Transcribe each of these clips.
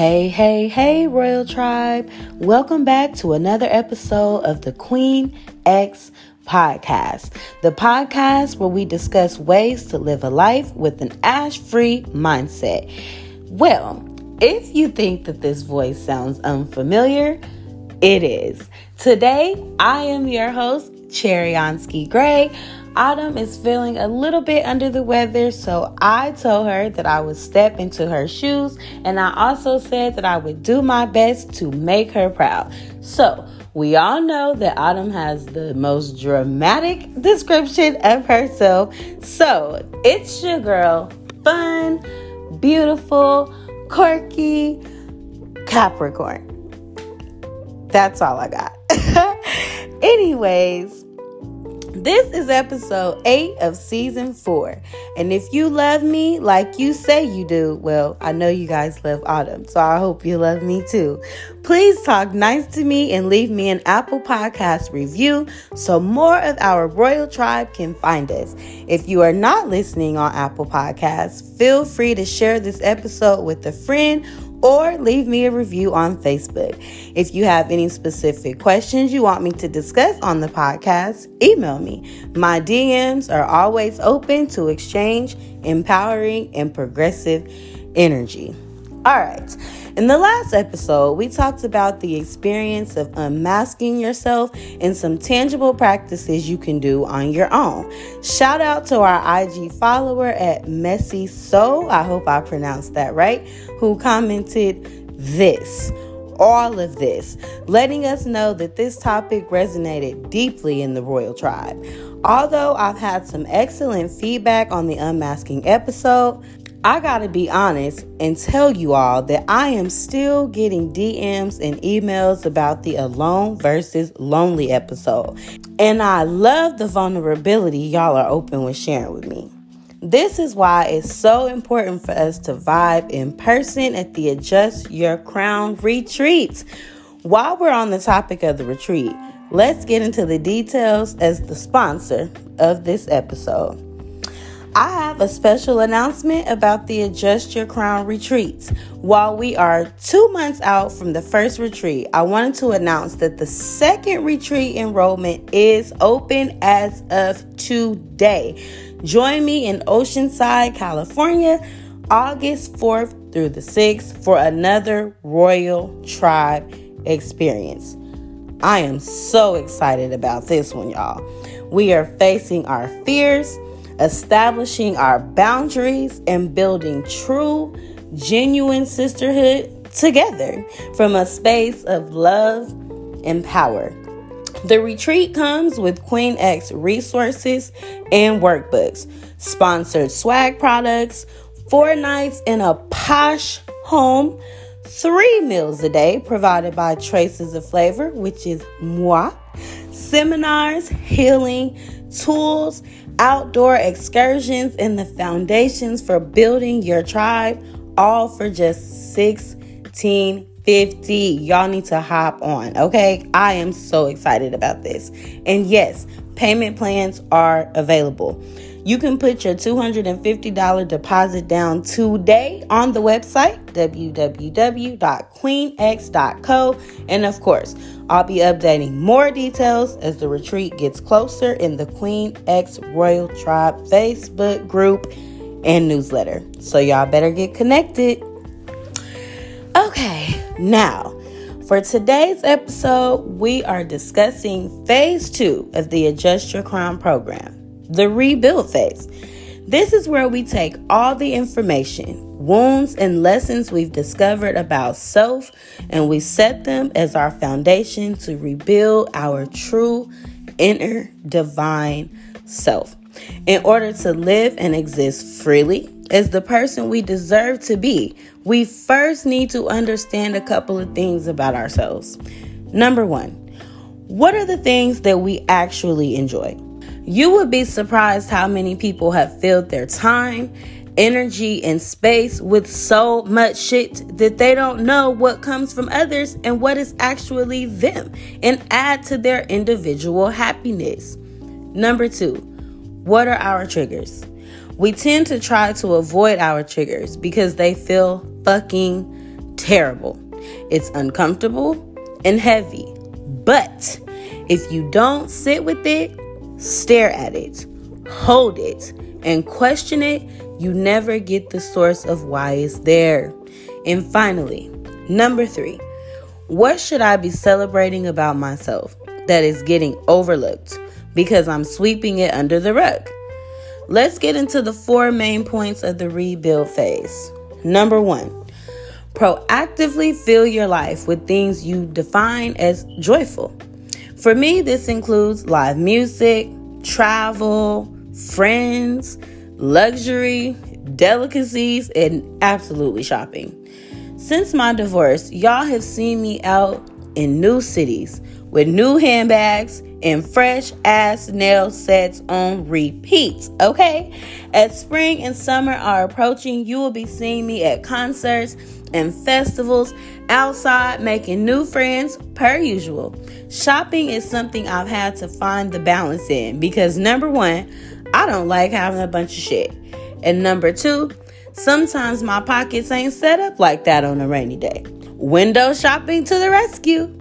Hey, Royal Tribe. Welcome back to another episode of the Queen X podcast, the podcast where we discuss ways to live a life with an ash-free mindset. Well, if you think that this voice sounds unfamiliar, it is. Today, I am your host, Cherianski Gray. Autumn is feeling a little bit under the weather, so I told her that I would step into her shoes, and I also said that I would do my best to make her proud. So, we all know that Autumn has the most dramatic description of herself, so it's your girl, fun, beautiful, quirky Capricorn. That's all I got. Anyways, this is episode 8 of season 4. And if you love me like you say you do, well, I know you guys love Autumn, so I hope you love me too. Please talk nice to me and leave me an Apple Podcast review so more of our Royal Tribe can find us. If you are not listening on Apple Podcasts, feel free to share this episode with a friend or leave me a review on Facebook. If you have any specific questions you want me to discuss on the podcast, email me. My DMs are always open to exchange empowering and progressive energy. All right. In the last episode, we talked about the experience of unmasking yourself and some tangible practices you can do on your own. Shout out to our IG follower at Messy Soul, I hope I pronounced that right, who commented this, all of this, letting us know that this topic resonated deeply in the Royal Tribe. Although I've had some excellent feedback on the unmasking episode, I gotta be honest and tell you all that I am still getting DMs and emails about the alone versus lonely episode. And I love the vulnerability y'all are open with sharing with me. This is why it's so important for us to vibe in person at the Adjust Your Crown retreat. While we're on the topic of the retreat, let's get into the details as the sponsor of this episode. I have a special announcement about the Adjust Your Crown retreats. While we are 2 months out from the first retreat, I wanted to announce that the second retreat enrollment is open as of today. Join me in Oceanside, California, August 4th through the 6th for another Royal Tribe experience. I am so excited about this one, y'all. We are facing our fears, establishing our boundaries, and building true, genuine sisterhood together from a space of love and power. The retreat comes with Queen X resources and workbooks, sponsored swag products, 4 nights in a posh home, 3 meals a day provided by Traces of Flavor, which is moi, seminars, healing, tools, outdoor excursions, and the foundations for building your tribe, all for just $16.50. Y'all need to hop on, okay? I am so excited about this. And yes, payment plans are available. You can put your $250 deposit down today on the website, www.queenx.co. And of course, I'll be updating more details as the retreat gets closer in the Queen X Royal Tribe Facebook group and newsletter. So y'all better get connected. Okay, now for today's episode, we are discussing phase 2 of the Adjust Your Crown program. The rebuild phase. This is where we take all the information, wounds, and lessons we've discovered about self, and we set them as our foundation to rebuild our true inner divine self in order to live and exist freely as the person we deserve to be. We first need to understand a couple of things about ourselves. Number one, what are the things that we actually enjoy? You would be surprised how many people have filled their time, energy, and space with so much shit that they don't know what comes from others and what is actually them and add to their individual happiness. Number 2, what are our triggers? We tend to try to avoid our triggers because they feel fucking terrible. It's uncomfortable and heavy. But if you don't sit with it, stare at it, hold it, and question it, you never get the source of why it's there. And finally, number 3, what should I be celebrating about myself that is getting overlooked because I'm sweeping it under the rug? Let's get into the 4 main points of the rebuild phase. Number 1, proactively fill your life with things you define as joyful. For me, this includes live music, travel, friends, luxury, delicacies, and absolutely shopping. Since my divorce, y'all have seen me out in new cities with new handbags and fresh ass nail sets on repeat, okay? As spring and summer are approaching, you will be seeing me at concerts and festivals, outside making new friends per usual. Shopping is something I've had to find the balance in because number 1, I don't like having a bunch of shit. And number 2, sometimes my pockets ain't set up like that on a rainy day. Window shopping to the rescue.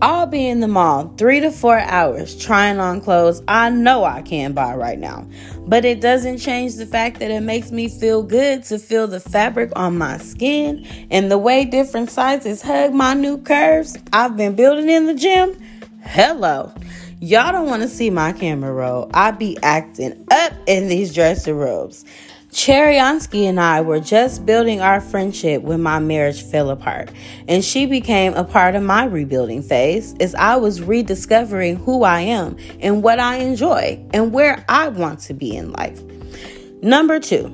I'll be in the mall 3 to 4 hours trying on clothes I know I can't buy right now. But it doesn't change the fact that it makes me feel good to feel the fabric on my skin and the way different sizes hug my new curves I've been building in the gym. Hello. Y'all don't want to see my camera roll. I be acting up in these dressing robes. Cherianski and I were just building our friendship when my marriage fell apart, and she became a part of my rebuilding phase as I was rediscovering who I am and what I enjoy and where I want to be in life. Number 2,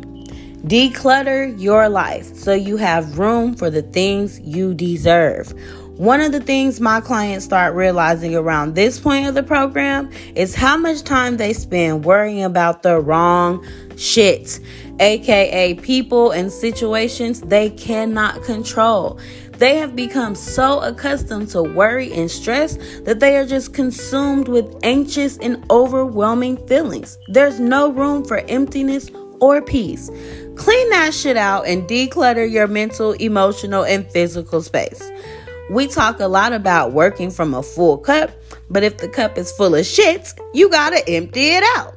declutter your life so you have room for the things you deserve. One of the things my clients start realizing around this point of the program is how much time they spend worrying about the wrong shit, aka people and situations they cannot control. They have become so accustomed to worry and stress that they are just consumed with anxious and overwhelming feelings. There's no room for emptiness or peace. Clean that shit out and declutter your mental, emotional, and physical space. We talk a lot about working from a full cup, but if the cup is full of shit, you gotta empty it out.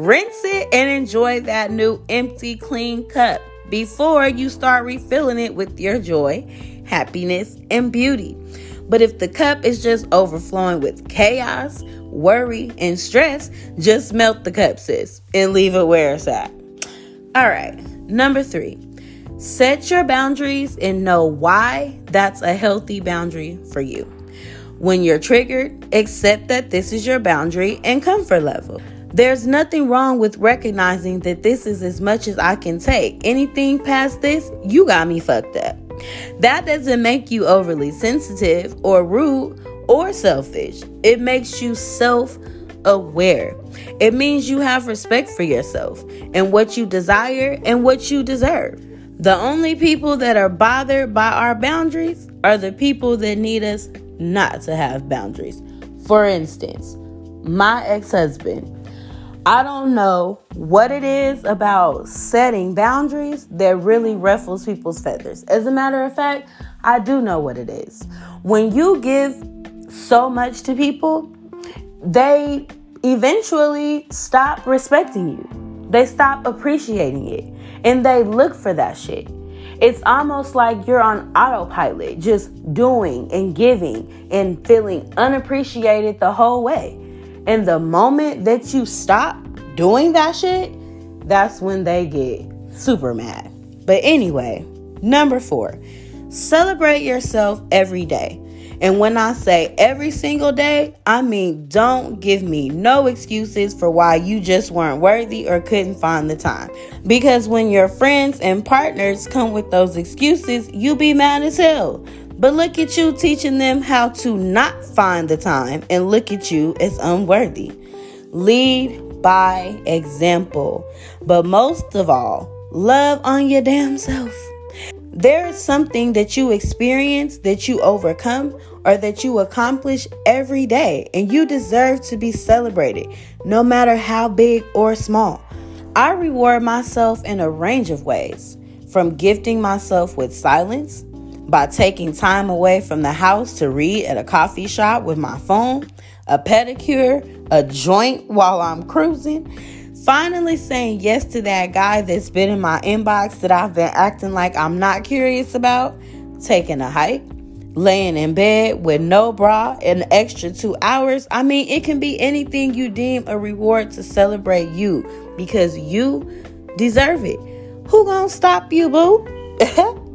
Rinse it and enjoy that new empty, clean cup before you start refilling it with your joy, happiness, and beauty. But if the cup is just overflowing with chaos, worry, and stress, just melt the cup, sis, and leave it where it's at. All right, number 3. Set your boundaries and know why that's a healthy boundary for you. When you're triggered, accept that this is your boundary and comfort level. There's nothing wrong with recognizing that this is as much as I can take. Anything past this, you got me fucked up. That doesn't make you overly sensitive or rude or selfish. It makes you self-aware. It means you have respect for yourself and what you desire and what you deserve. The only people that are bothered by our boundaries are the people that need us not to have boundaries. For instance, my ex-husband. I don't know what it is about setting boundaries that really ruffles people's feathers. As a matter of fact, I do know what it is. When you give so much to people, they eventually stop respecting you. They stop appreciating it. And they look for that shit. It's almost like you're on autopilot, just doing and giving and feeling unappreciated the whole way. And the moment that you stop doing that shit, that's when they get super mad. But anyway, number 4, celebrate yourself every day. And when I say every single day, I mean don't give me no excuses for why you just weren't worthy or couldn't find the time. Because when your friends and partners come with those excuses, you be mad as hell. But look at you teaching them how to not find the time and look at you as unworthy. Lead by example. But most of all, love on your damn self. There is something that you experience, that you overcome, or that you accomplish every day, and you deserve to be celebrated, no matter how big or small. I reward myself in a range of ways, from gifting myself with silence, by taking time away from the house to read at a coffee shop with my phone, a pedicure, a joint while I'm cruising, finally saying yes to that guy that's been in my inbox that I've been acting like I'm not curious about, taking a hike, laying in bed with no bra an extra 2 hours. I mean, it can be anything you deem a reward to celebrate you because you deserve it. Who gonna stop you, boo?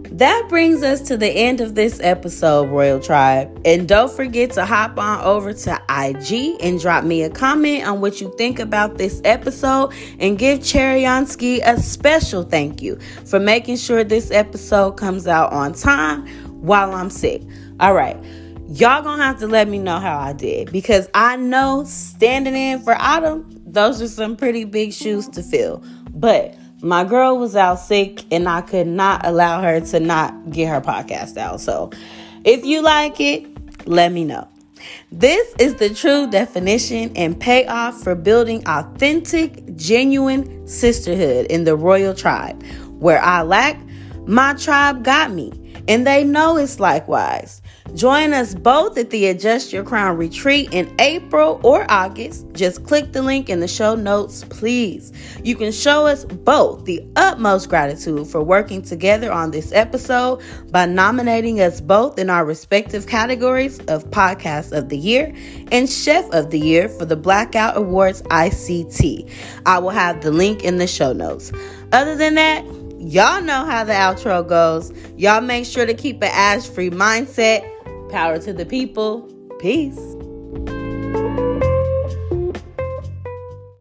That brings us to the end of this episode, Royal Tribe. And don't forget to hop on over to IG and drop me a comment on what you think about this episode, and give Cherianski a special thank you for making sure this episode comes out on time while I'm sick. All right. Y'all gonna have to let me know how I did, because I know standing in for Autumn, those are some pretty big shoes to fill. But my girl was out sick, and I could not allow her to not get her podcast out. So if you like it, let me know. This is the true definition and payoff for building authentic, genuine sisterhood in the Royal Tribe. Where I lack, my tribe got me, and they know it's likewise. Join us both at the Adjust Your Crown retreat in April or August. Just click the link in the show notes, please. You can show us both the utmost gratitude for working together on this episode by nominating us both in our respective categories of Podcast of the Year and Chef of the Year for the Blackout Awards ICT. I will have the link in the show notes. Other than that, y'all know how the outro goes. Y'all make sure to keep an ash-free mindset. Power to the people. Peace.